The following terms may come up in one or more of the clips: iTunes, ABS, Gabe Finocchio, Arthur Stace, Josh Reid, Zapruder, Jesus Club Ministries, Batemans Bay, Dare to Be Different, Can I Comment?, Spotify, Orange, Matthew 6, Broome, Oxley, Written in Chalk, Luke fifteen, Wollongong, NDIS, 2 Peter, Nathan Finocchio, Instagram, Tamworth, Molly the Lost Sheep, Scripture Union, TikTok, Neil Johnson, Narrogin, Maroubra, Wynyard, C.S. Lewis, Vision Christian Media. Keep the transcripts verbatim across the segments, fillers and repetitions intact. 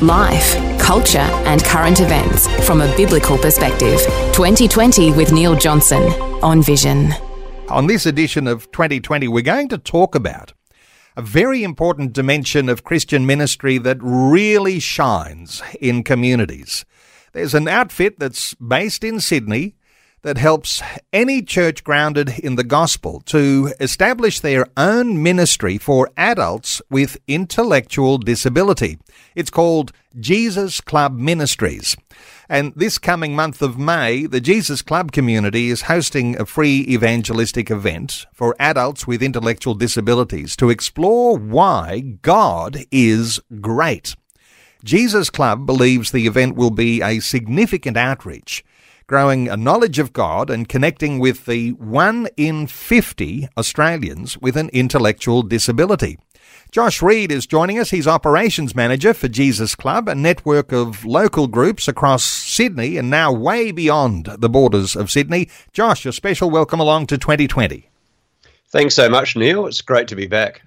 Life, culture and current events from a biblical perspective. twenty twenty with Neil Johnson on Vision. On this edition of twenty twenty, we're going to talk about a very important dimension of Christian ministry that really shines in communities. There's an outfit that's based in Sydney that helps any church grounded in the gospel to establish their own ministry for adults with intellectual disability. It's called Jesus Club Ministries. And this coming month of May, the Jesus Club community is hosting a free evangelistic event for adults with intellectual disabilities to explore why God is great. Jesus Club believes the event will be a significant outreach, growing a knowledge of God and connecting with the one in fifty Australians with an intellectual disability. Josh Reid is joining us. He's Operations Manager for Jesus Club, a network of local groups across Sydney and now way beyond the borders of Sydney. Josh, a special welcome along to twenty twenty. Thanks so much, Neil. It's great to be back.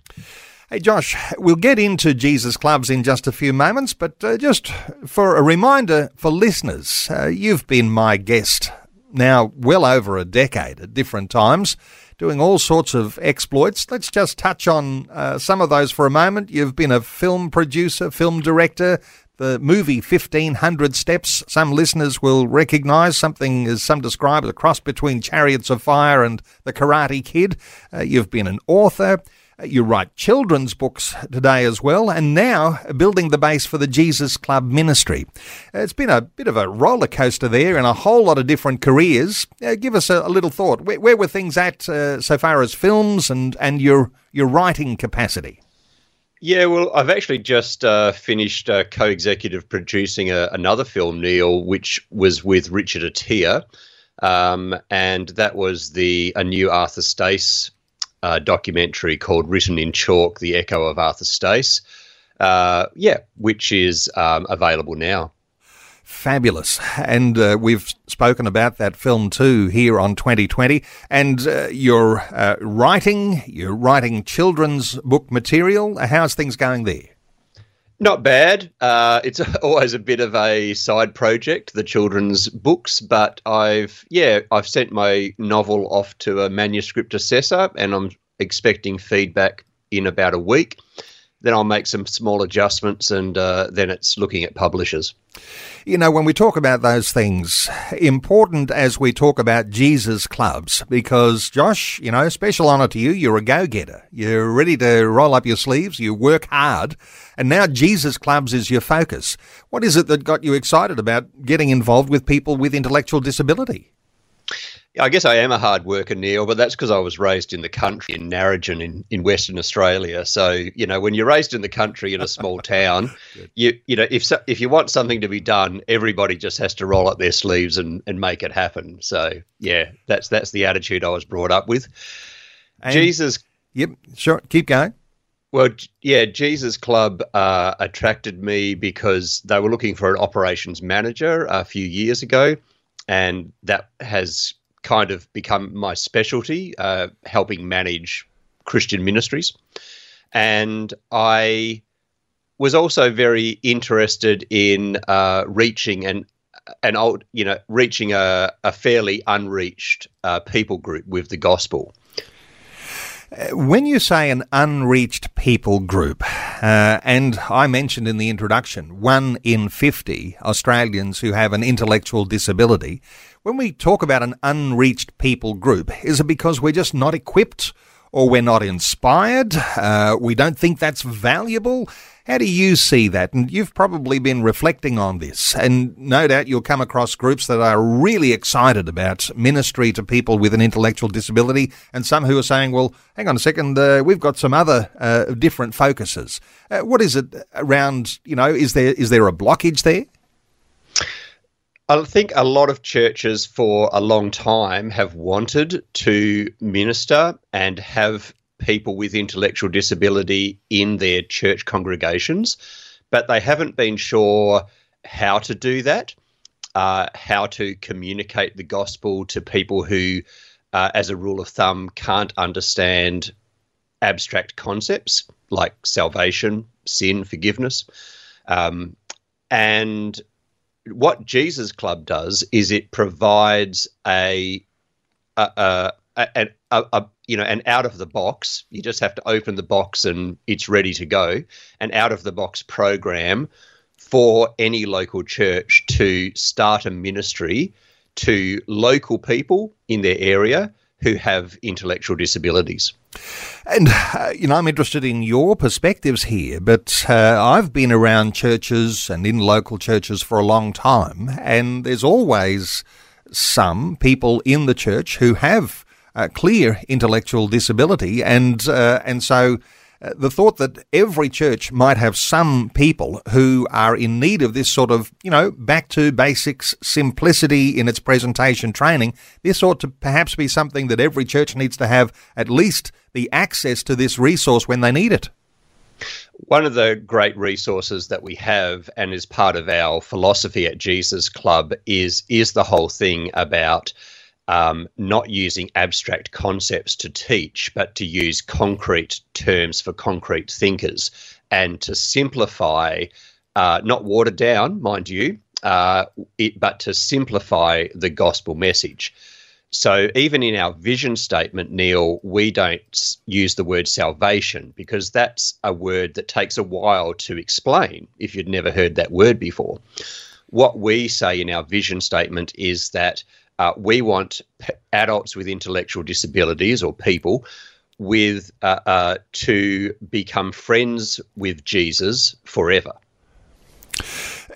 Hey, Josh, we'll get into Jesus Clubs in just a few moments, but uh, just for a reminder for listeners, uh, you've been my guest now well over a decade at different times, doing all sorts of exploits. Let's just touch on uh, some of those for a moment. You've been a film producer, film director, the movie fifteen hundred steps. Some listeners will recognise something, as some describe, a cross between Chariots of Fire and The Karate Kid. Uh, you've been an author. You write children's books today as well, and now building the base for the Jesus Club ministry. It's been a bit of a roller coaster there and a whole lot of different careers. Uh, give us a, a little thought. Where, where were things at uh, so far as films and, and your, your writing capacity? Yeah, well, I've actually just uh, finished uh, co-executive producing a, another film, Neil, which was with Richard Atia, um, and that was the a new Arthur Stace A documentary called Written in Chalk, The Echo of Arthur Stace, uh, yeah, which is um, available now. Fabulous. And uh, we've spoken about that film too here on twenty twenty. And uh, you're uh, writing, you're writing children's book material. How's things going there? Not bad. Uh, it's always a bit of a side project, the children's books, but I've, yeah, I've sent my novel off to a manuscript assessor and I'm expecting feedback in about a week. Then I'll make some small adjustments and uh, then it's looking at publishers. You know, when we talk about those things, important as we talk about Jesus Clubs, because Josh, you know, special honour to you, you're a go-getter. You're ready to roll up your sleeves, you work hard. And now Jesus Clubs is your focus. What is it that got you excited about getting involved with people with intellectual disability? I guess I am a hard worker, Neil, but that's because I was raised in the country, in Narrogin, in, in Western Australia. So, you know, when you're raised in the country in a small town, you you know, if so, if you want something to be done, everybody just has to roll up their sleeves and, and make it happen. So, yeah, that's that's the attitude I was brought up with. And Jesus. Yep, sure. Keep going. Well, yeah, Jesus Club uh, attracted me because they were looking for an operations manager a few years ago, and that has kind of become my specialty, uh, helping manage Christian ministries. And I was also very interested in uh, reaching an an old, you know, reaching a, a fairly unreached uh, people group with the gospel. When you say an unreached people group, uh, and I mentioned in the introduction, one in fifty Australians who have an intellectual disability, when we talk about an unreached people group, is it because we're just not equipped or we're not inspired? Uh, we don't think that's valuable? How do you see that? And you've probably been reflecting on this, and no doubt you'll come across groups that are really excited about ministry to people with an intellectual disability, and some who are saying, well, hang on a second, uh, we've got some other uh, different focuses. Uh, what is it around, you know, is there is there a blockage there? I think a lot of churches for a long time have wanted to minister and have people with intellectual disability in their church congregations, but they haven't been sure how to do that, uh, how to communicate the gospel to people who, uh, as a rule of thumb, can't understand abstract concepts like salvation, sin, forgiveness. Um, and what Jesus Club does is it provides a, a, a, a, a, a you know, an out-of-the-box, you just have to open the box and it's ready to go, an out-of-the-box program for any local church to start a ministry to local people in their area who have intellectual disabilities. And, uh, you know, I'm interested in your perspectives here, but uh, I've been around churches and in local churches for a long time, and there's always some people in the church who have uh, clear intellectual disability, and uh, and so uh, the thought that every church might have some people who are in need of this sort of, you know, back to basics simplicity in its presentation training, this ought to perhaps be something that every church needs to have at least the access to this resource when they need it. One of the great resources that we have and is part of our philosophy at Jesus Club is is the whole thing about um, not using abstract concepts to teach, but to use concrete terms for concrete thinkers and to simplify, uh, not water down, mind you, uh, it, but to simplify the gospel message. So even in our vision statement, Neil, we don't use the word salvation because that's a word that takes a while to explain if you'd never heard that word before. What we say in our vision statement is that uh, we want p- adults with intellectual disabilities or people with uh, uh, to become friends with Jesus forever.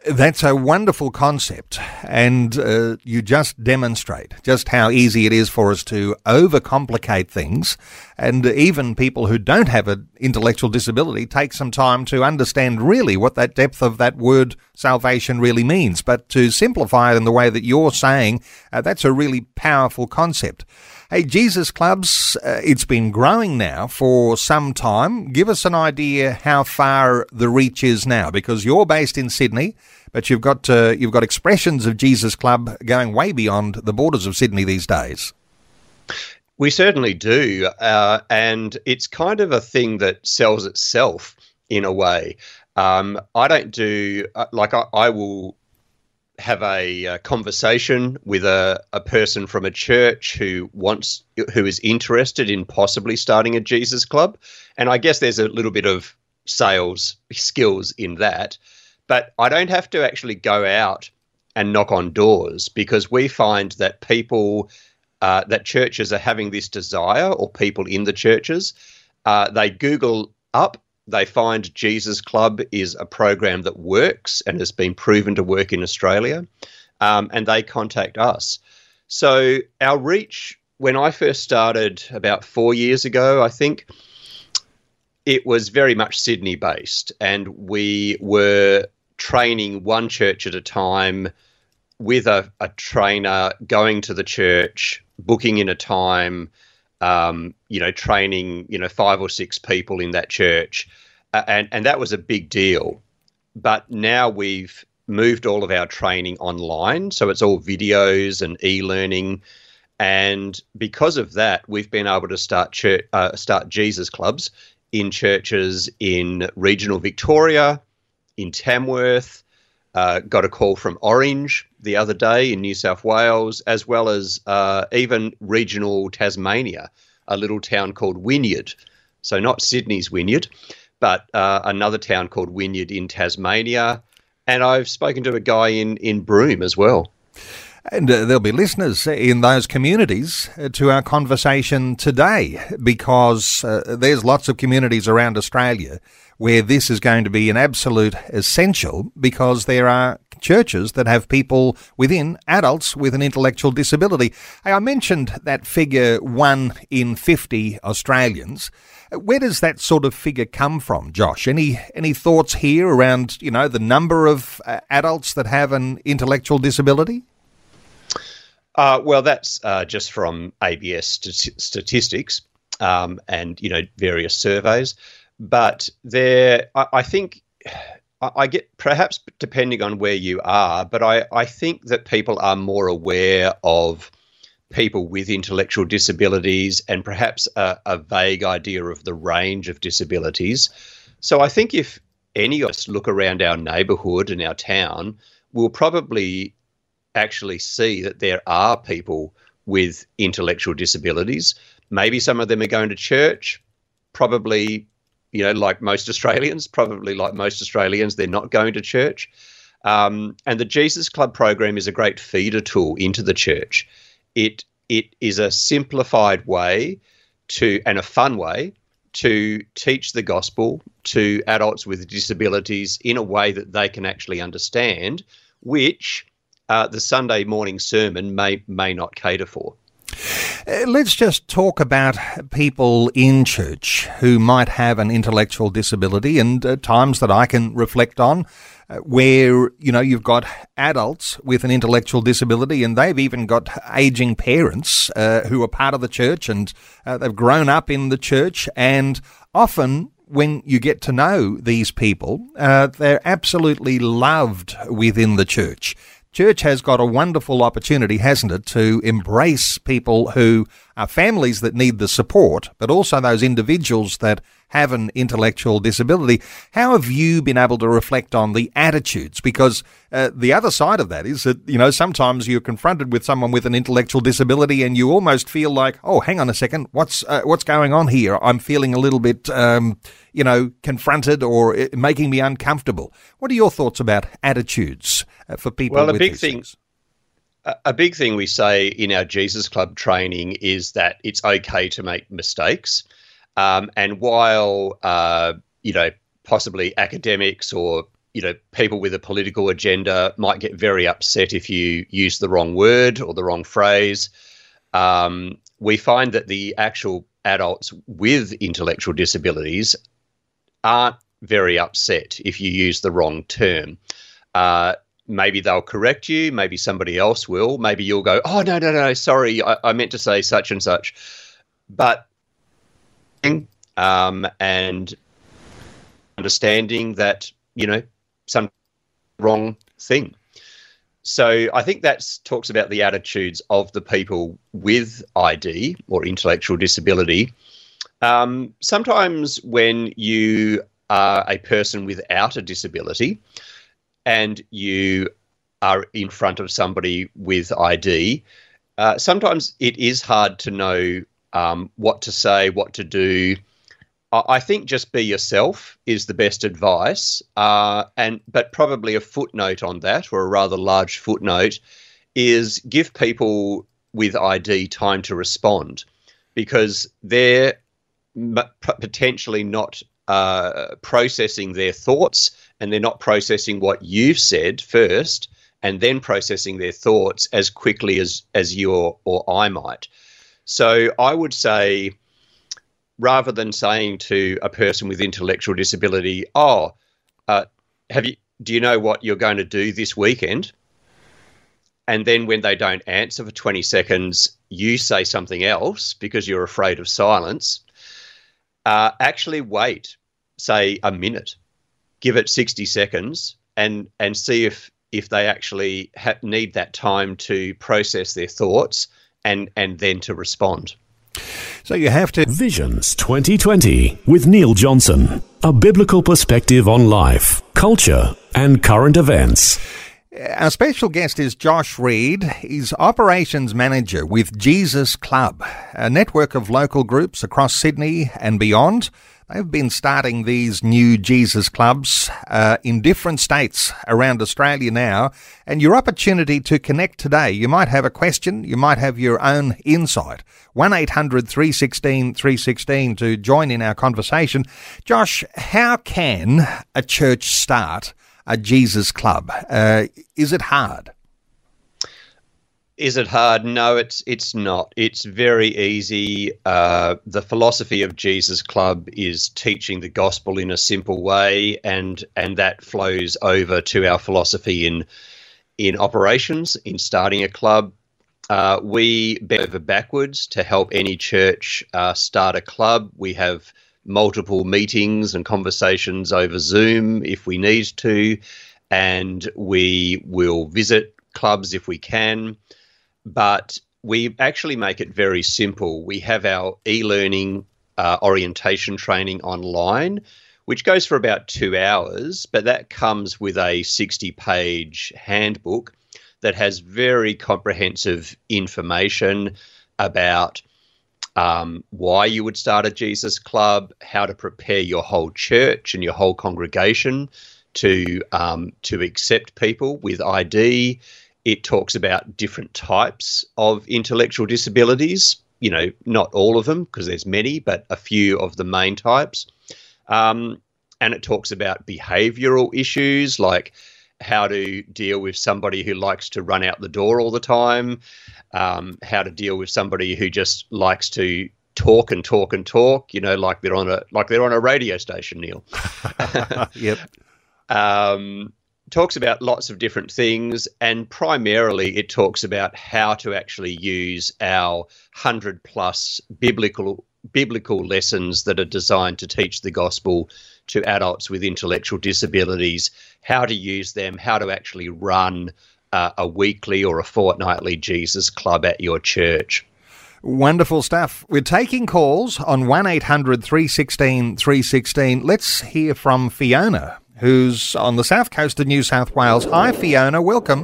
That's a wonderful concept, and uh, you just demonstrate just how easy it is for us to overcomplicate things, and even people who don't have an intellectual disability take some time to understand really what that depth of that word salvation really means. But to simplify it in the way that you're saying, uh, that's a really powerful concept. Hey, Jesus Clubs, uh, it's been growing now for some time. Give us an idea how far the reach is now, because you're based in Sydney, but you've got uh, you've got expressions of Jesus Club going way beyond the borders of Sydney these days. We certainly do, uh, and it's kind of a thing that sells itself in a way. Um, I don't do – like I, I will – have a uh, conversation with a, a person from a church who wants, who is interested in possibly starting a Jesus Club. And I guess there's a little bit of sales skills in that, but I don't have to actually go out and knock on doors, because we find that people, uh, that churches are having this desire, or people in the churches, uh, they Google up. They find Jesus Club is a program that works and has been proven to work in Australia, um, and they contact us. So our reach, when I first started about four years ago, I think, it was very much Sydney-based, and we were training one church at a time with a, a trainer, going to the church, booking in a time, Um, you know, training, you know, five or six people in that church. Uh, and, and that was a big deal. But now we've moved all of our training online. So it's all videos and e-learning. And because of that, we've been able to start church, uh, start Jesus Clubs in churches in regional Victoria, in Tamworth, uh, got a call from Orange the other day in New South Wales, as well as uh, even regional Tasmania, a little town called Wynyard. So not Sydney's Wynyard, but uh, another town called Wynyard in Tasmania. And I've spoken to a guy in, in Broome as well. And uh, there'll be listeners in those communities uh, to our conversation today, because uh, there's lots of communities around Australia where this is going to be an absolute essential, because there are churches that have people within, adults with an intellectual disability. Hey, I mentioned that figure one in fifty Australians. Where does that sort of figure come from, Josh? Any any thoughts here around, you know, the number of uh, adults that have an intellectual disability? Uh, well, that's uh, just from A B S st- statistics um, and, you know, various surveys. But there, I, I think, I, I get perhaps depending on where you are, but I, I think that people are more aware of people with intellectual disabilities and perhaps a, a vague idea of the range of disabilities. So I think if any of us look around our neighbourhood and our town, we'll probably actually see that there are people with intellectual disabilities. Maybe some of them are going to church, probably, you know, like most Australians, probably like most Australians, they're not going to church. Um, and the Jesus Club program is a great feeder tool into the church. It It is a simplified way to, and a fun way, to teach the gospel to adults with disabilities in a way that they can actually understand, which uh, the Sunday morning sermon may may not cater for. Let's just talk about people in church who might have an intellectual disability, and uh, times that I can reflect on uh, where, you know, you've got adults with an intellectual disability, and they've even got aging parents uh, who are part of the church, and uh, they've grown up in the church. And often when you get to know these people, uh, they're absolutely loved within the church. Church has got a wonderful opportunity, hasn't it, to embrace people who are families that need the support, but also those individuals that have an intellectual disability. How have you been able to reflect on the attitudes? Because uh, the other side of that is that, you know, sometimes you're confronted with someone with an intellectual disability and you almost feel like, oh, hang on a second, what's uh, what's going on here? I'm feeling a little bit, um, you know, confronted or it making me uncomfortable. What are your thoughts about attitudes uh, for people well, with these things? A big thing we say in our Jesus Club training is that it's okay to make mistakes. Um, and while, uh, you know, possibly academics or, you know, people with a political agenda might get very upset if you use the wrong word or the wrong phrase, um, we find that the actual adults with intellectual disabilities aren't very upset if you use the wrong term. Uh, Maybe they'll correct you. Maybe somebody else will. Maybe you'll go, oh, no, no, no, sorry, I, I meant to say such and such. But um, and understanding that, you know, some wrong thing. So I think that talks about the attitudes of the people with I D or intellectual disability. Um, sometimes when you are a person without a disability, and you are in front of somebody with I D, uh, sometimes it is hard to know um, what to say, what to do. I think just be yourself is the best advice, uh, and but probably a footnote on that, or a rather large footnote, is give people with I D time to respond, because they're potentially not uh, processing their thoughts, and they're not processing what you've said first and then processing their thoughts as quickly as, as you or, or I might. So I would say, rather than saying to a person with intellectual disability, oh, uh, have you, do you know what you're going to do this weekend? And then when they don't answer for twenty seconds, you say something else because you're afraid of silence. Uh, actually wait, say a minute. Give it sixty seconds and and see if if they actually ha- need that time to process their thoughts and and then to respond. So you have to. Visions twenty twenty with Neil Johnson, a biblical perspective on life, culture and current events. Our special guest is Josh Reid. He's Operations Manager with Jesus Club, a network of local groups across Sydney and beyond. They've been starting these new Jesus Clubs uh, in different states around Australia now. And your opportunity to connect today, you might have a question, you might have your own insight. one eight hundred three one six three one six to join in our conversation. Josh, how can a church start a Jesus Club? Uh, is it hard? Is it hard? No, it's it's not. It's very easy. Uh, the philosophy of Jesus Club is teaching the gospel in a simple way, and and that flows over to our philosophy in in operations, in starting a club. Uh, we bend over backwards to help any church uh, start a club. We have multiple meetings and conversations over Zoom if we need to, and we will visit clubs if we can. But we actually make it very simple. We have our e-learning uh, orientation training online, which goes for about two hours, but that comes with a sixty-page handbook that has very comprehensive information about Um, why you would start a Jesus Club, how to prepare your whole church and your whole congregation to um, to accept people with I D. It talks about different types of intellectual disabilities, you know, not all of them because there's many, but a few of the main types. Um, and it talks about behavioural issues like how to deal with somebody who likes to run out the door all the time, um, how to deal with somebody who just likes to talk and talk and talk, you know, like they're on a like they're on a radio station, Neil. Yep. Um, talks about lots of different things, and primarily it talks about how to actually use our one hundred plus biblical biblical lessons that are designed to teach the gospel to adults with intellectual disabilities, how to use them, how to actually run uh, a weekly or a fortnightly Jesus Club at your church. Wonderful stuff. We're taking calls on one eight hundred three one six three one six. Let's hear from Fiona, who's on the south coast of New South Wales. Hi, Fiona. Welcome.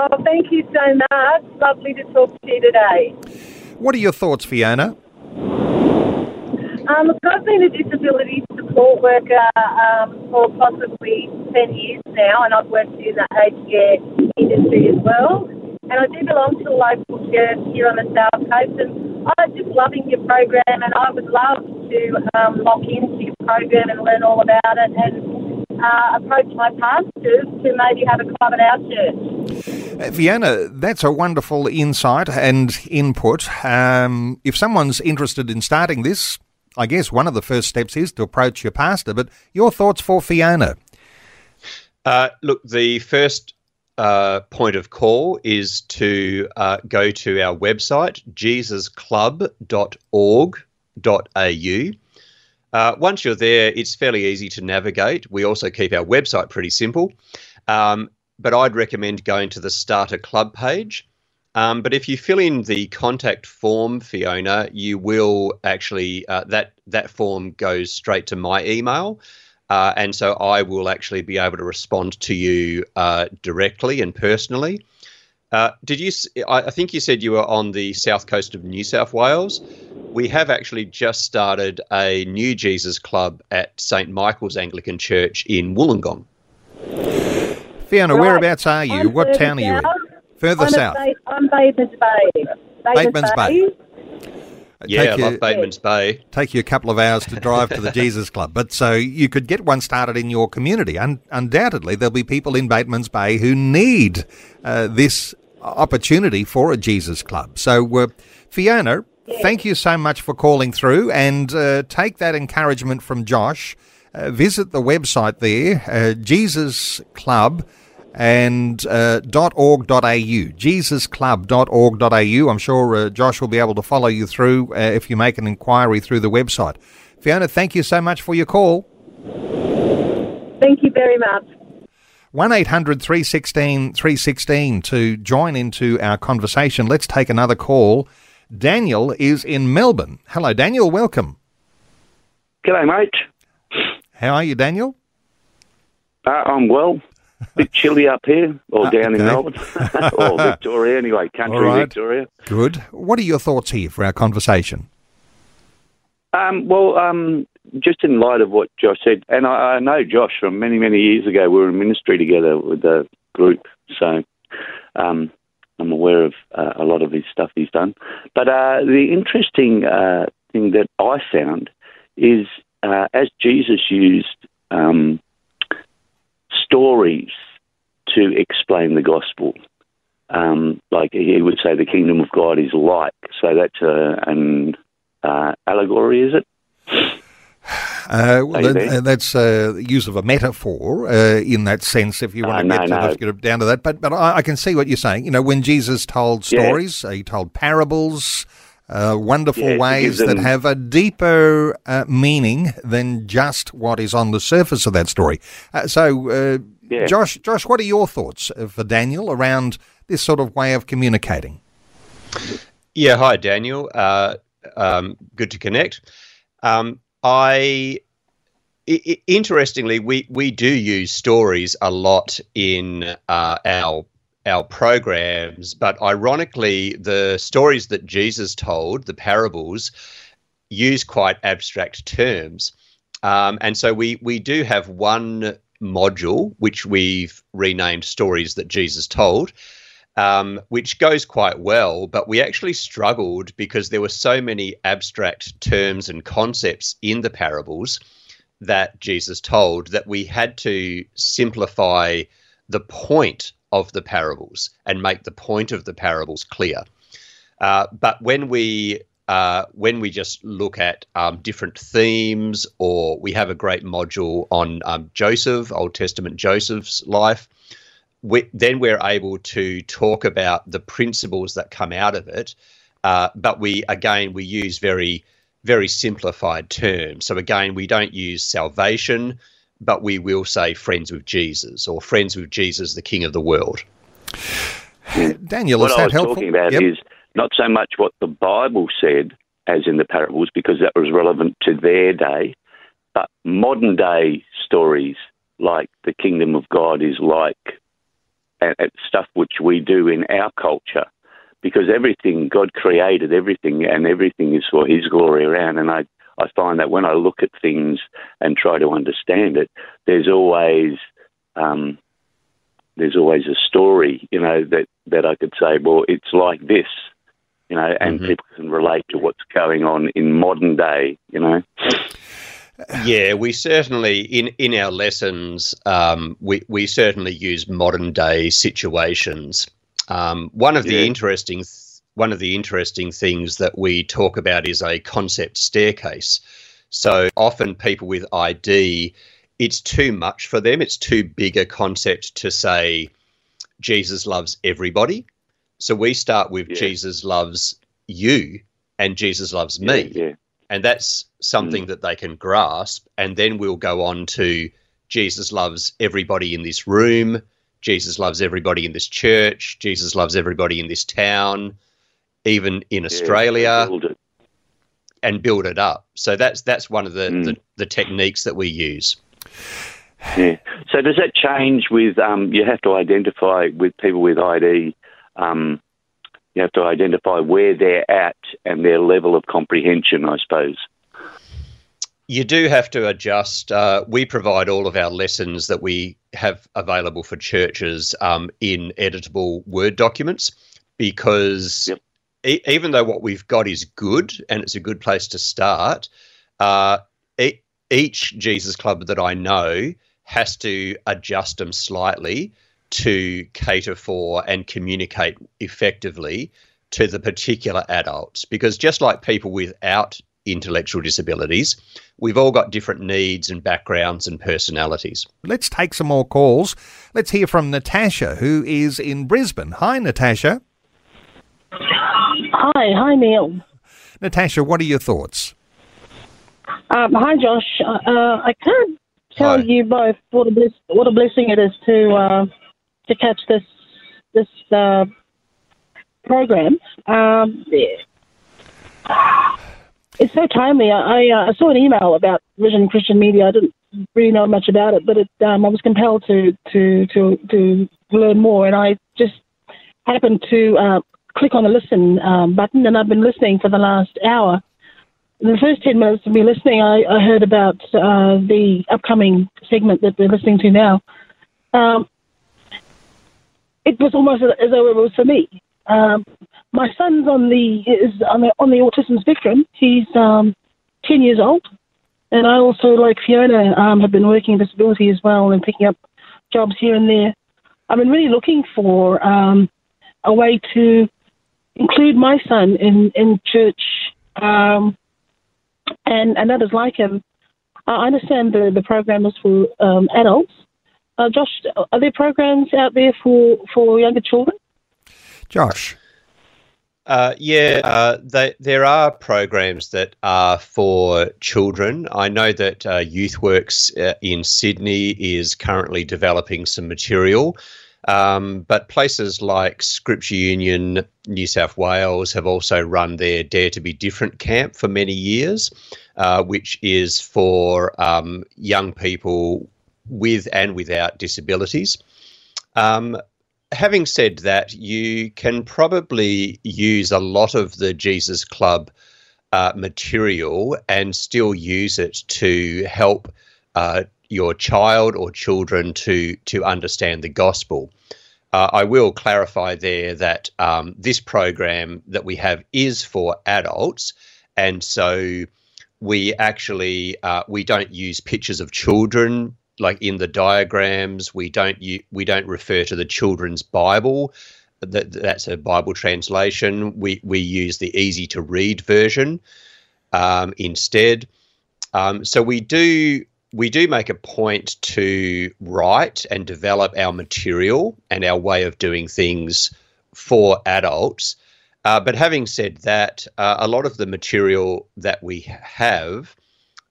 Oh, thank you so much. Lovely to talk to you today. What are your thoughts, Fiona? Um, I've been a disability support worker um, for possibly ten years now, and I've worked in the aged care industry as well. And I do belong to a local church here on the south coast, and I'm just loving your program, and I would love to um, lock into your program and learn all about it and uh, approach my pastors to maybe have a club at our church. Fiona, that's a wonderful insight and input. Um, if someone's interested in starting this, I guess one of the first steps is to approach your pastor, but your thoughts for Fiona? Uh, look, the first uh, point of call is to uh, go to our website, jesus club dot org dot a u. Uh, once you're there, it's fairly easy to navigate. We also keep our website pretty simple, um, but I'd recommend going to the Starter Club page. Um, but if you fill in the contact form, Fiona, you will actually uh, that that form goes straight to my email, uh, and so I will actually be able to respond to you uh, directly and personally. Uh, did you? I think you said you were on the south coast of New South Wales. We have actually just started a new Jesus Club at Saint Michael's Anglican Church in Wollongong. Fiona, right. Whereabouts are you? I'm what town are you in? Further I'm south. Ba- I'm Batemans Bay. Batemans Bay. Bay. Yeah, I love Batemans Bay. Take you a couple of hours to drive to the Jesus Club. But so you could get one started in your community. Un- undoubtedly, there'll be people in Batemans Bay who need uh, this opportunity for a Jesus Club. So, uh, Fiona, yeah. Thank you so much for calling through, and uh, take that encouragement from Josh. Uh, visit the website there, uh, Jesus Club. And uh, .org.au, jesus club dot org dot a u. I'm sure uh, Josh will be able to follow you through uh, if you make an inquiry through the website. Fiona, thank you so much for your call. Thank you very much. one eight hundred three one six three one six to join into our conversation. Let's take another call. Daniel is in Melbourne. Hello, Daniel. Welcome. G'day, mate. How are you, Daniel? Uh, I'm well. A bit chilly up here, or uh, down okay. in Melbourne, or Victoria anyway, country right. Victoria. Good. What are your thoughts here for our conversation? Um, well, um, just in light of what Josh said, and I, I know Josh from many, many years ago, we were in ministry together with the group, so um, I'm aware of uh, a lot of his stuff he's done. But uh, the interesting uh, thing that I found is uh, as Jesus used um, stories to explain the gospel, um, like he would say the kingdom of God is like, so that's a, an... Uh, allegory, is it? Uh, well, that, that's uh, use of a metaphor uh, in that sense, if you uh, want to, no, get, to no. the, get down to that. But but I, I can see what you're saying. You know, when Jesus told stories, yeah. he told parables, uh, wonderful yeah, ways that have a deeper uh, meaning than just what is on the surface of that story. Uh, so, uh, yeah. Josh, Josh, what are your thoughts for Daniel around this sort of way of communicating? Yeah, hi, Daniel. Uh Um, good to connect. Um, I, I interestingly, we, we do use stories a lot in uh, our our programs, but ironically, the stories that Jesus told, the parables, use quite abstract terms, um, and so we we do have one module which we've renamed "Stories That Jesus Told." Um, which goes quite well, but we actually struggled because there were so many abstract terms and concepts in the parables that Jesus told that we had to simplify the point of the parables and make the point of the parables clear. Uh, but when we uh, when we just look at um, different themes, or we have a great module on um, Joseph, Old Testament Joseph's life, We, then we're able to talk about the principles that come out of it, uh, but we again we use very, very simplified terms. So again, we don't use salvation, but we will say friends with Jesus or friends with Jesus, the King of the world. Daniel, what is that I was helpful? talking about yep. is not so much what the Bible said as in the parables, because that was relevant to their day, but modern day stories like the kingdom of God is like. At stuff which we do in our culture, because everything, God created everything and everything is for his glory around. And I, I find that when I look at things and try to understand it, there's always um, there's always a story, you know, that, that I could say, well, it's like this, you know, and mm-hmm. people can relate to what's going on in modern day, you know. Yeah, we certainly, in, in our lessons, um, we, we certainly use modern-day situations. Um, one of the yeah. interesting th- one of the interesting things that we talk about is a concept staircase. So often people with I D, it's too much for them. It's too big a concept to say Jesus loves everybody. So we start with yeah. Jesus loves you and Jesus loves yeah, me. Yeah. And that's something mm. that they can grasp. And then we'll go on to Jesus loves everybody in this room. Jesus loves everybody in this church. Jesus loves everybody in this town, even in yeah, Australia, build and build it up. So that's that's one of the, mm. the, the techniques that we use. Yeah. So does that change with, um, you have to identify with people with I D, um you have to identify where they're at and their level of comprehension, I suppose. You do have to adjust. Uh, we provide all of our lessons that we have available for churches um, in editable Word documents because yep. e- even though what we've got is good and it's a good place to start, uh, e- each Jesus Club that I know has to adjust them slightly to cater for and communicate effectively to the particular adults. Because just like people without intellectual disabilities, we've all got different needs and backgrounds and personalities. Let's take some more calls. Let's hear from Natasha, who is in Brisbane. Hi, Natasha. Hi. Hi, Neil. Natasha, what are your thoughts? Um, hi, Josh. Uh, I can't tell hi. you both what a, bliss- what a blessing it is to... Uh, to catch this this uh, program. Um, yeah. It's so timely. I, I uh, saw an email about Vision Christian Media. I didn't really know much about it, but it, um, I was compelled to, to, to, to learn more, and I just happened to uh, click on the listen um, button, and I've been listening for the last hour. In the first ten minutes of me listening, I, I heard about uh, the upcoming segment that we're listening to now. Um, it was almost as though it was for me. Um, my son's on the is on the, on the autism spectrum. He's um, ten years old, and I also, like Fiona, um, have been working in disability as well and picking up jobs here and there. I've been really looking for um, a way to include my son in in church. Um, And, and others like him. I understand the, the program is for um, adults. Uh, Josh, are there programs out there for, for younger children? Josh? Uh, yeah, uh, they, there are programs that are for children. I know that uh, YouthWorks uh, in Sydney is currently developing some material. Um, but places like Scripture Union, New South Wales, have also run their Dare to Be Different camp for many years, uh, which is for um, young people with and without disabilities. Um, having said that, you can probably use a lot of the Jesus Club uh, material and still use it to help uh your child or children to to understand the gospel. Uh, I will clarify there that um, this program that we have is for adults, and so we actually uh, we don't use pictures of children like in the diagrams. We don't u- we don't refer to the children's Bible. That, that's a Bible translation. We we use the easy to read version um, instead. Um, so we do. We do make a point to write and develop our material and our way of doing things for adults. Uh, but having said that, uh, a lot of the material that we have,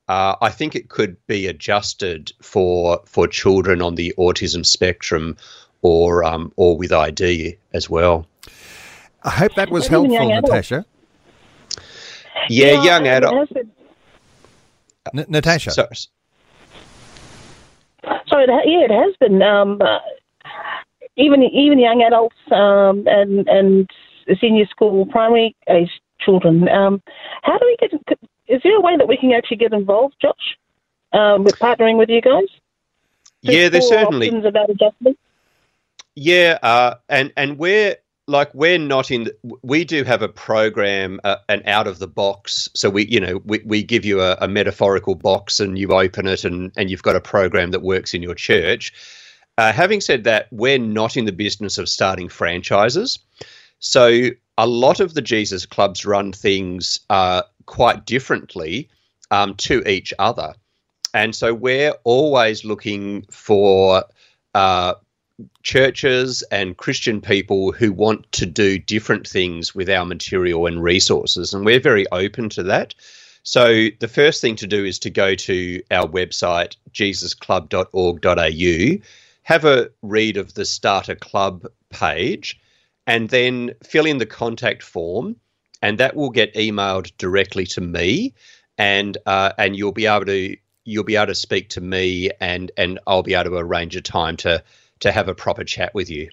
uh, I think it could be adjusted for for children on the autism spectrum or um, or with I D as well. I hope that was helpful, Natasha. Yeah, yeah, young adult. N- Natasha. So, So it, yeah, it has been. Um, uh, even even young adults um, and and senior school, primary age children. Um, how do we get? Is there a way that we can actually get involved, Josh? Um, with partnering with you guys. Yeah, there's certainly options about adjustments. Yeah, uh, and and we're like we're not in. We do have a program, uh, an out of the box. So we, you know, we, we give you a, a metaphorical box and you open it, and and you've got a program that works in your church. Uh, having said that, we're not in the business of starting franchises. So a lot of the Jesus clubs run things uh, quite differently um, to each other, and so we're always looking for Uh, churches and Christian people who want to do different things with our material and resources, and we're very open to that. So the first thing to do is to go to our website, jesus club dot org dot a u, have a read of the Starter Club page, and then fill in the contact form, and that will get emailed directly to me, and uh, and you'll be able to you'll be able to speak to me, and and I'll be able to arrange a time to to have a proper chat with you.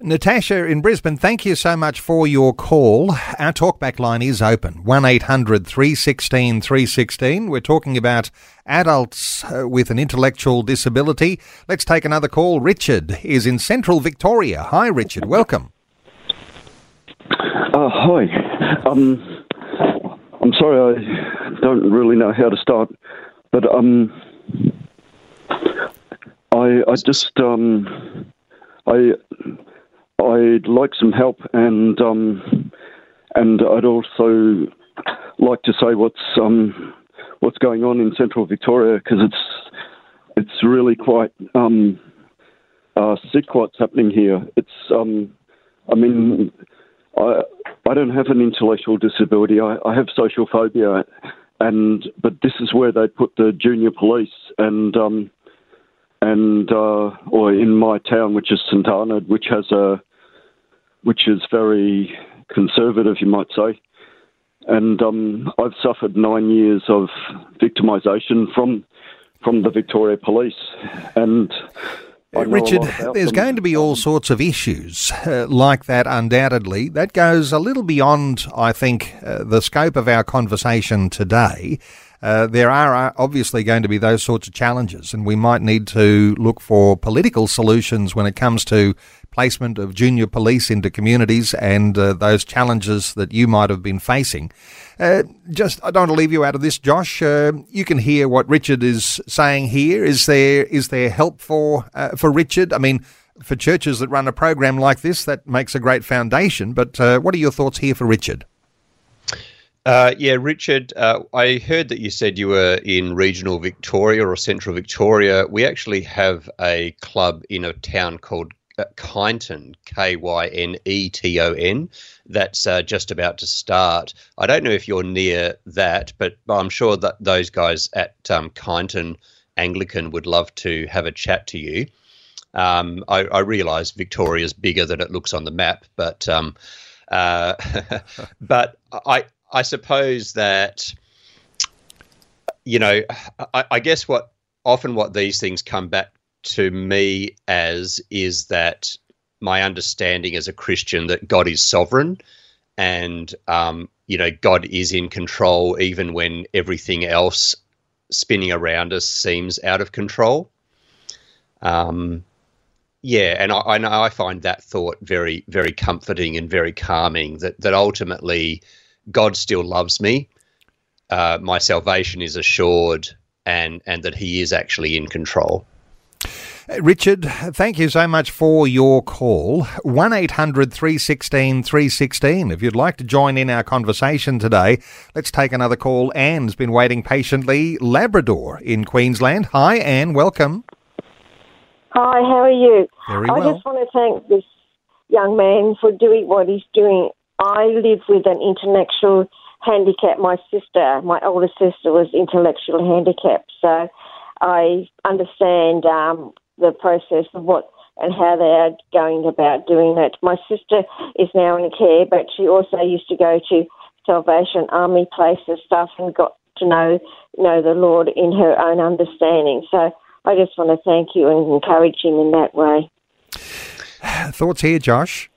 Natasha in Brisbane, thank you so much for your call. Our talkback line is open, one eight hundred three one six three one six. We're talking about adults with an intellectual disability. Let's take another call. Richard is in Central Victoria. Hi, Richard. Welcome. Uh, hi. Um, I'm sorry I don't really know how to start, but um. I, I just um, I I'd like some help, and um, and I'd also like to say what's um, what's going on in Central Victoria, because it's it's really quite um, uh, sick what's happening here. It's um, I mean I I don't have an intellectual disability. I, I have social phobia, and but this is where they put the junior police, and Um, And uh, or in my town, which is St Arnaud, which has a, which is very conservative, you might say. And um, I've suffered nine years of victimisation from from the Victoria Police. And Richard, there's them. going to be all sorts of issues uh, like that, undoubtedly. That goes a little beyond, I think, uh, the scope of our conversation today. Uh, there are obviously going to be those sorts of challenges, and we might need to look for political solutions when it comes to placement of junior police into communities and uh, those challenges that you might have been facing. Uh, just, I don't want to leave you out of this, Josh. Uh, you can hear what Richard is saying here. Is there is there help for uh, for Richard? I mean, for churches that run a program like this, that makes a great foundation. But uh, what are your thoughts here for Richard? Uh, yeah, Richard, uh, I heard that you said you were in regional Victoria or central Victoria. We actually have a club in a town called uh, Kyneton, K Y N E T O N, that's uh, just about to start. I don't know if you're near that, but I'm sure that those guys at um, Kyneton Anglican would love to have a chat to you. Um, I, I realise Victoria's bigger than it looks on the map, but um, uh, but I... I suppose that, you know, I, I guess what often what these things come back to me as is that my understanding as a Christian that God is sovereign and, um, you know, God is in control even when everything else spinning around us seems out of control. Um, yeah, and I, I know I find that thought very, very comforting and very calming, that that ultimately God still loves me, uh, my salvation is assured, and, and that he is actually in control. Richard, thank you so much for your call. one eight hundred three one six three one six. If you'd like to join in our conversation today, let's take another call. Anne's been waiting patiently. Labrador in Queensland. Hi, Anne. Welcome. Hi, how are you? Very well. I just want to thank this young man for doing what he's doing. I live with an intellectual handicap. My sister, my older sister, was intellectually handicapped, so I understand um, the process of what and how they are going about doing that. My sister is now in care, but she also used to go to Salvation Army places stuff and got to know know the Lord in her own understanding. So I just want to thank you and encourage him in that way. Thoughts here, Josh?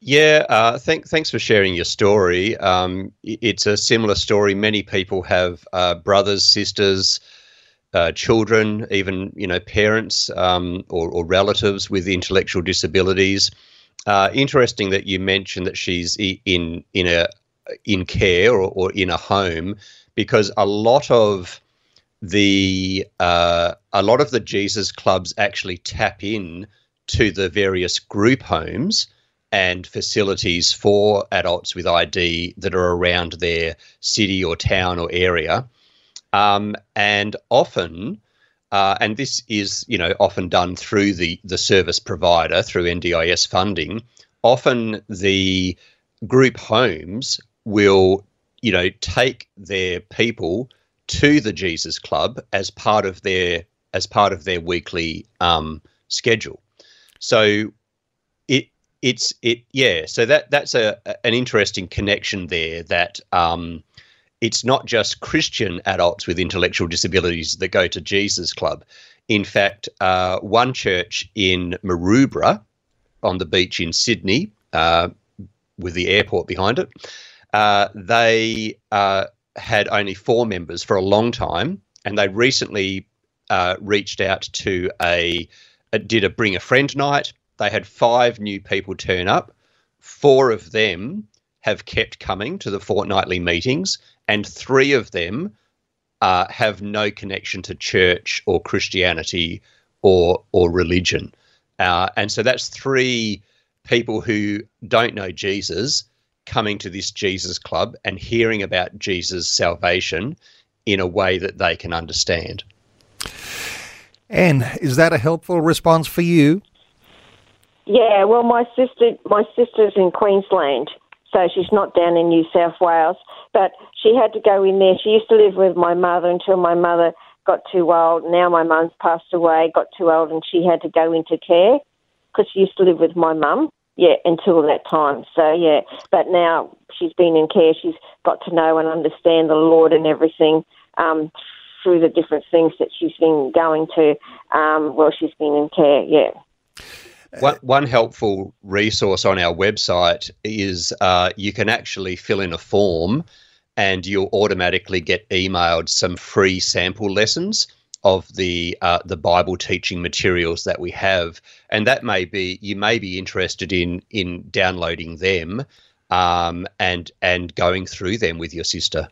Yeah, uh, thank, thanks for sharing your story. Um, it's a similar story. Many people have uh, brothers, sisters, uh, children, even you know parents um, or, or relatives with intellectual disabilities. Uh, interesting that you mentioned that she's in in a in care or, or in a home, because a lot of the uh, a lot of the Jesus clubs actually tap in to the various group homes and facilities for adults with I D that are around their city or town or area. Um, and often, uh, and this is, you know, often done through the, the service provider, through N D I S funding, often the group homes will, you know, take their people to the Jesus Club as part of their, as part of their weekly um, schedule. So it, It's it yeah. So that that's a an interesting connection there. That um, it's not just Christian adults with intellectual disabilities that go to Jesus Club. In fact, uh, one church in Maroubra, on the beach in Sydney, uh, with the airport behind it, uh, they uh, had only four members for a long time, and they recently uh, reached out to a, a did a bring a friend night. They had five new people turn up. Four of them have kept coming to the fortnightly meetings, and three of them uh, have no connection to church or Christianity or or religion. Uh, and so that's three people who don't know Jesus coming to this Jesus Club and hearing about Jesus' salvation in a way that they can understand. Anne, is that a helpful response for you? Yeah, well, my sister, my sister's in Queensland, so she's not down in New South Wales. But she had to go in there. She used to live with my mother until my mother got too old. Now my mum's passed away, got too old, and she had to go into care because she used to live with my mum. Yeah, until that time. So yeah, but now she's been in care. She's got to know and understand the Lord and everything um, through the different things that she's been going to um, while she's been in care, yeah. One, one helpful resource on our website is uh, you can actually fill in a form and you'll automatically get emailed some free sample lessons of the uh, the Bible teaching materials that we have. And that may be, you may be interested in in downloading them um, and, and going through them with your sister.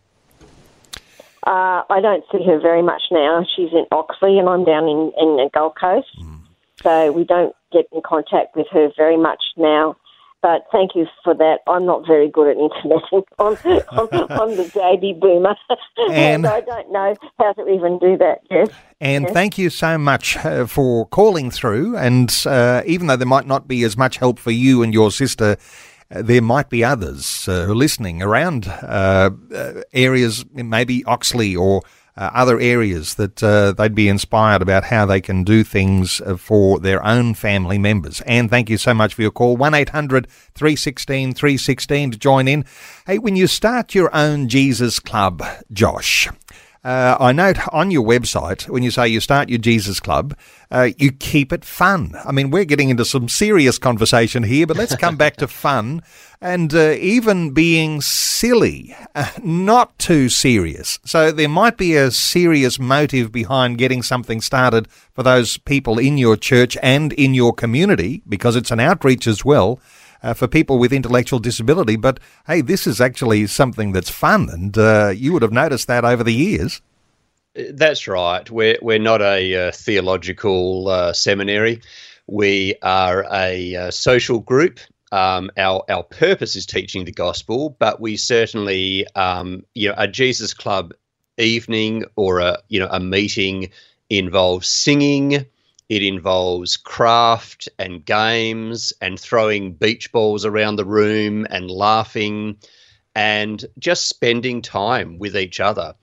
Uh, I don't see her very much now. She's in Oxley and I'm down in, in the Gold Coast. Mm. So we don't get in contact with her very much now. But thank you for that. I'm not very good at internet. I'm, I'm, I'm the baby boomer. And so I don't know how to even do that. Yes. And yes. Thank you so much uh, for calling through. And uh, even though there might not be as much help for you and your sister, uh, there might be others uh, who are listening around uh, uh, areas, maybe Oxley or Uh, other areas that uh, they'd be inspired about how they can do things uh, for their own family members. And thank you so much for your call. one eight hundred three one six three one six to join in. Hey, when you start your own Jesus Club, Josh, uh, I note on your website, when you say you start your Jesus Club, uh, you keep it fun. I mean, we're getting into some serious conversation here, but let's come back to fun and uh, even being silly, uh, not too serious. So there might be a serious motive behind getting something started for those people in your church and in your community, because it's an outreach as well uh, for people with intellectual disability. But, hey, this is actually something that's fun, and uh, you would have noticed that over the years. That's right. We're, we're not a uh, theological uh, seminary. We are a uh, social group. Um, our our purpose is teaching the gospel, but we certainly, um, you know, a Jesus Club evening or a you know a meeting involves singing. It involves craft and games and throwing beach balls around the room and laughing and just spending time with each other.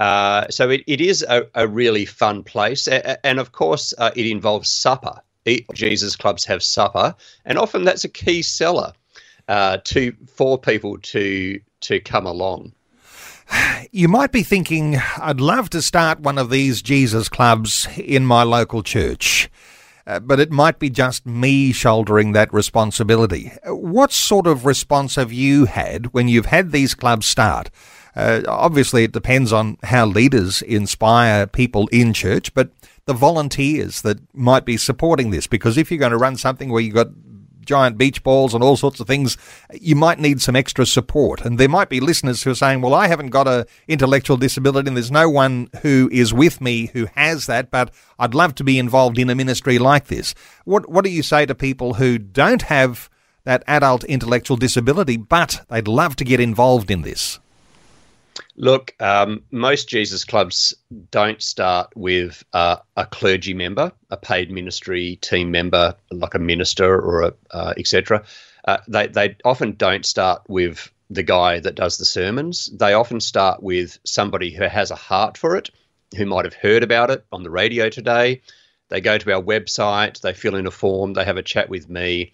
Uh, so it, it is a, a really fun place, a, and of course, uh, it involves supper. Jesus clubs have supper, and often that's a key seller uh, to for people to to come along. You might be thinking, I'd love to start one of these Jesus clubs in my local church, uh, but it might be just me shouldering that responsibility. What sort of response have you had when you've had these clubs start? Uh, obviously, it depends on how leaders inspire people in church, but the volunteers that might be supporting this, because if you're going to run something where you've got giant beach balls and all sorts of things, you might need some extra support. And there might be listeners who are saying, well, I haven't got an intellectual disability and there's no one who is with me who has that, but I'd love to be involved in a ministry like this. What, what do you say to people who don't have that adult intellectual disability, but they'd love to get involved in this? Look, um, most Jesus clubs don't start with uh, a clergy member, a paid ministry team member, like a minister or a, uh, et cetera. Uh, they, they often don't start with the guy that does the sermons. They often start with somebody who has a heart for it, who might have heard about it on the radio today. They go to our website, they fill in a form, they have a chat with me.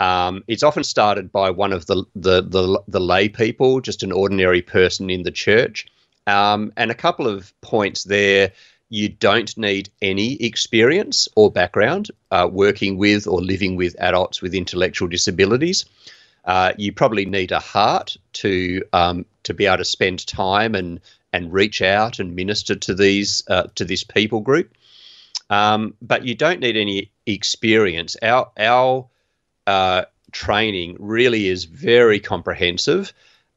Um, it's often started by one of the, the the the lay people, just an ordinary person in the church. Um, and a couple of points there, you don't need any experience or background uh, working with or living with adults with intellectual disabilities. Uh, you probably need a heart to um, to be able to spend time and and reach out and minister to these uh, to this people group. Um, but you don't need any experience. Our our Uh, training really is very comprehensive,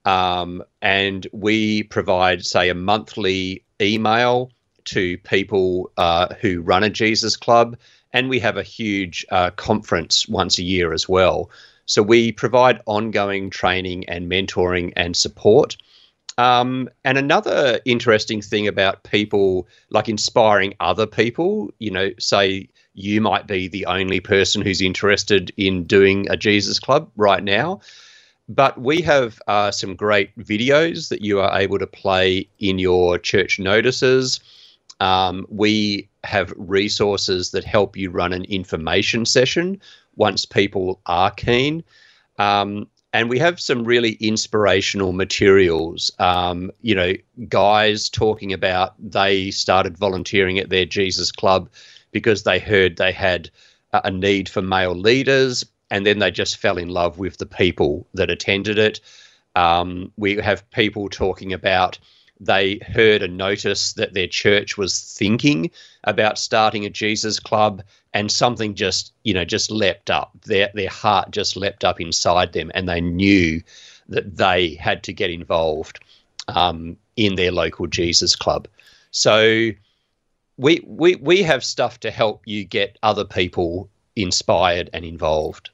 um, and we provide, say, a monthly email to people uh, who run a Jesus Club, and we have a huge uh, conference once a year as well. So we provide ongoing training and mentoring and support. Um, and another interesting thing about people, like inspiring other people, you know, say, you might be the only person who's interested in doing a Jesus Club right now. But we have uh, some great videos that you are able to play in your church notices. Um, we have resources that help you run an information session once people are keen. Um, And we have some really inspirational materials, um, you know, guys talking about they started volunteering at their Jesus Club because they heard they had a need for male leaders, and then they just fell in love with the people that attended it. Um, we have people talking about they heard a notice that their church was thinking about starting a Jesus Club, and something just, you know, just leapt up. Their their heart just leapt up inside them, and they knew that they had to get involved um, in their local Jesus Club. So we we we have stuff to help you get other people inspired and involved.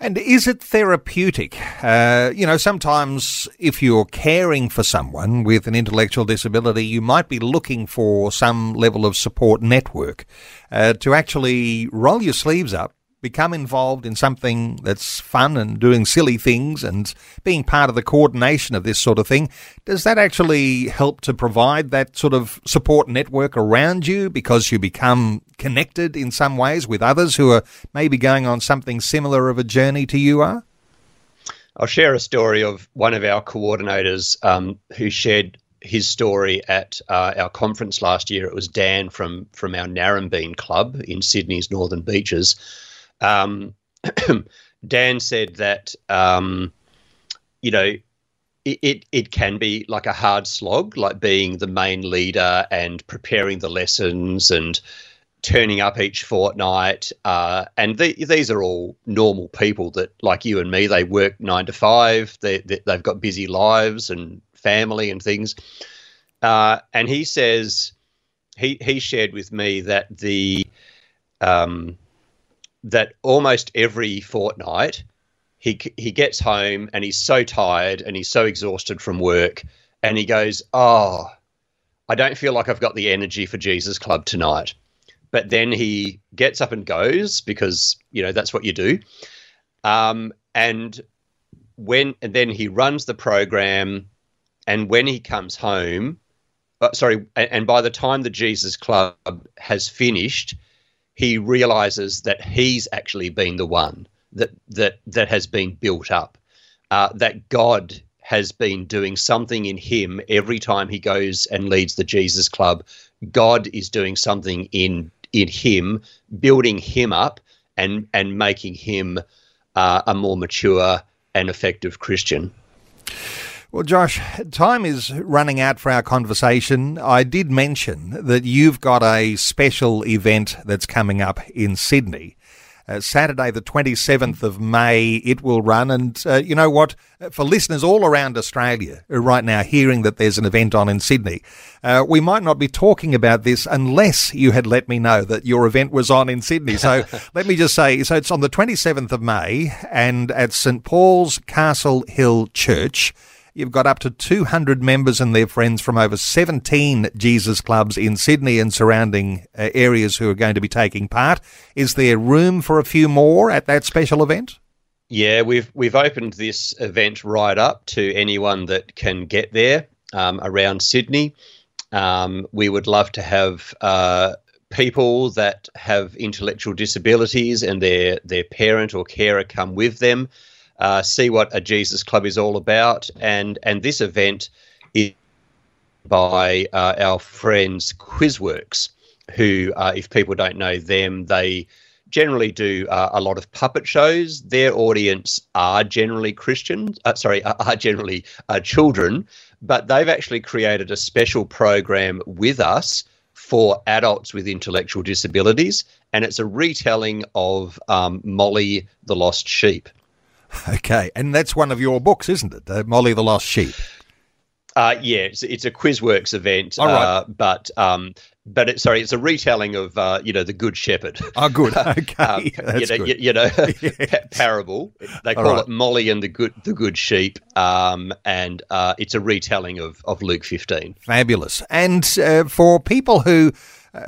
And is it therapeutic? Uh, you know, sometimes if you're caring for someone with an intellectual disability, you might be looking for some level of support network uh, to actually roll your sleeves up, become involved in something that's fun and doing silly things and being part of the coordination of this sort of thing. Does that actually help to provide that sort of support network around you, because you become connected in some ways with others who are maybe going on something similar of a journey to you are? I'll share a story of one of our coordinators um, who shared his story at uh, our conference last year. It was Dan from, from our Narrogin Club in Sydney's Northern Beaches. Um, Dan said that, um, you know, it, it, it can be like a hard slog, like being the main leader and preparing the lessons and turning up each fortnight. Uh, and th- these are all normal people that, like you and me, they work nine to five. They, they, they've got busy lives and family and things. Uh, and he says, he, he shared with me that the, um, that almost every fortnight he he gets home and he's so tired and he's so exhausted from work, and he goes, oh, I don't feel like I've got the energy for Jesus Club tonight. But then he gets up and goes, because, you know, that's what you do. Um, and when and then he runs the program, and when he comes home, uh, sorry, and, and by the time the Jesus Club has finished, he realizes that he's actually been the one that that that has been built up, uh, that God has been doing something in him every time he goes and leads the Jesus Club. God is doing something in in him, building him up and, and making him uh, a more mature and effective Christian. Well, Josh, time is running out for our conversation. I did mention that you've got a special event that's coming up in Sydney. Uh, Saturday the twenty-seventh of May, it will run. And uh, you know what? For listeners all around Australia right now hearing that there's an event on in Sydney, uh, we might not be talking about this unless you had let me know that your event was on in Sydney. So let me just say, so it's on the twenty-seventh of May, and at St Paul's Castle Hill Church. You've got up to two hundred members and their friends from over seventeen Jesus clubs in Sydney and surrounding areas who are going to be taking part. Is there room for a few more at that special event? Yeah, we've we've opened this event right up to anyone that can get there um, around Sydney. Um, we would love to have uh, people that have intellectual disabilities and their, their parent or carer come with them. Uh, see what a Jesus Club is all about, and and this event is by uh, our friends Quiz Worx, who, uh, if people don't know them, they generally do uh, a lot of puppet shows. Their audience are generally Christians, uh, sorry, are generally uh, children, but they've actually created a special program with us for adults with intellectual disabilities, and it's a retelling of um, Molly the Lost Sheep. Okay, and that's one of your books, isn't it? Uh, Molly the Lost Sheep. Uh, yeah, it's, it's a Quiz Worx event, right. uh, but um, but it, sorry, it's a retelling of uh, you know, the Good Shepherd. Oh, good. Okay, um, that's you know, good. You, you know, yes. Parable. They call right. it Molly and the Good the Good Sheep, um, and uh, it's a retelling of of Luke fifteen. Fabulous, and uh, for people who.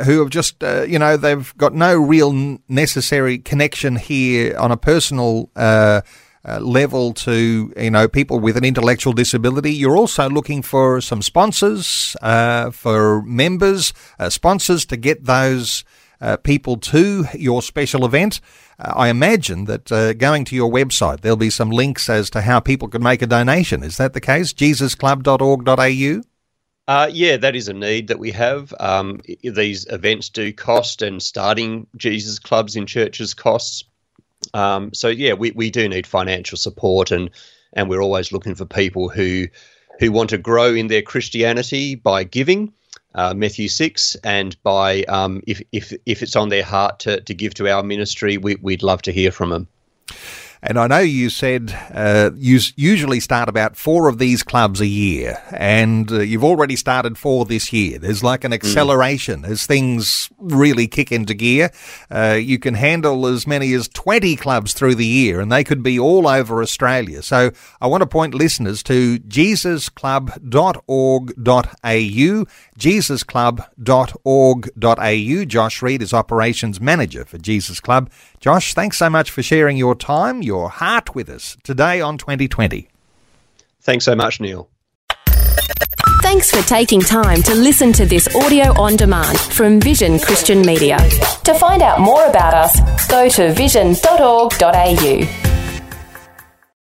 who have just, uh, you know, they've got no real necessary connection here on a personal uh, uh, level to, you know, people with an intellectual disability. You're also looking for some sponsors, uh, for members, uh, sponsors to get those uh, people to your special event. Uh, I imagine that uh, going to your website, there'll be some links as to how people can make a donation. Is that the case? jesus club dot org dot a u? Uh, yeah, that is a need that we have. Um, these events do cost, and starting Jesus clubs in churches costs. Um, so, yeah, we, we do need financial support, and and we're always looking for people who who want to grow in their Christianity by giving, uh, Matthew six, and by um, if, if if it's on their heart to, to give to our ministry, we, we'd love to hear from them. And I know you said uh, you usually start about four of these clubs a year, and uh, you've already started four this year. There's like an acceleration mm. as things really kick into gear. Uh, you can handle as many as twenty clubs through the year, and they could be all over Australia. So I want to point listeners to jesus club dot org dot a u, jesus club dot org dot a u. Josh Reid is Operations Manager for Jesus Club. Josh, thanks so much for sharing your time, your heart with us today on twenty twenty. Thanks so much, Neil. Thanks for taking time to listen to this audio on demand from Vision Christian Media. To find out more about us, go to vision dot org dot a u.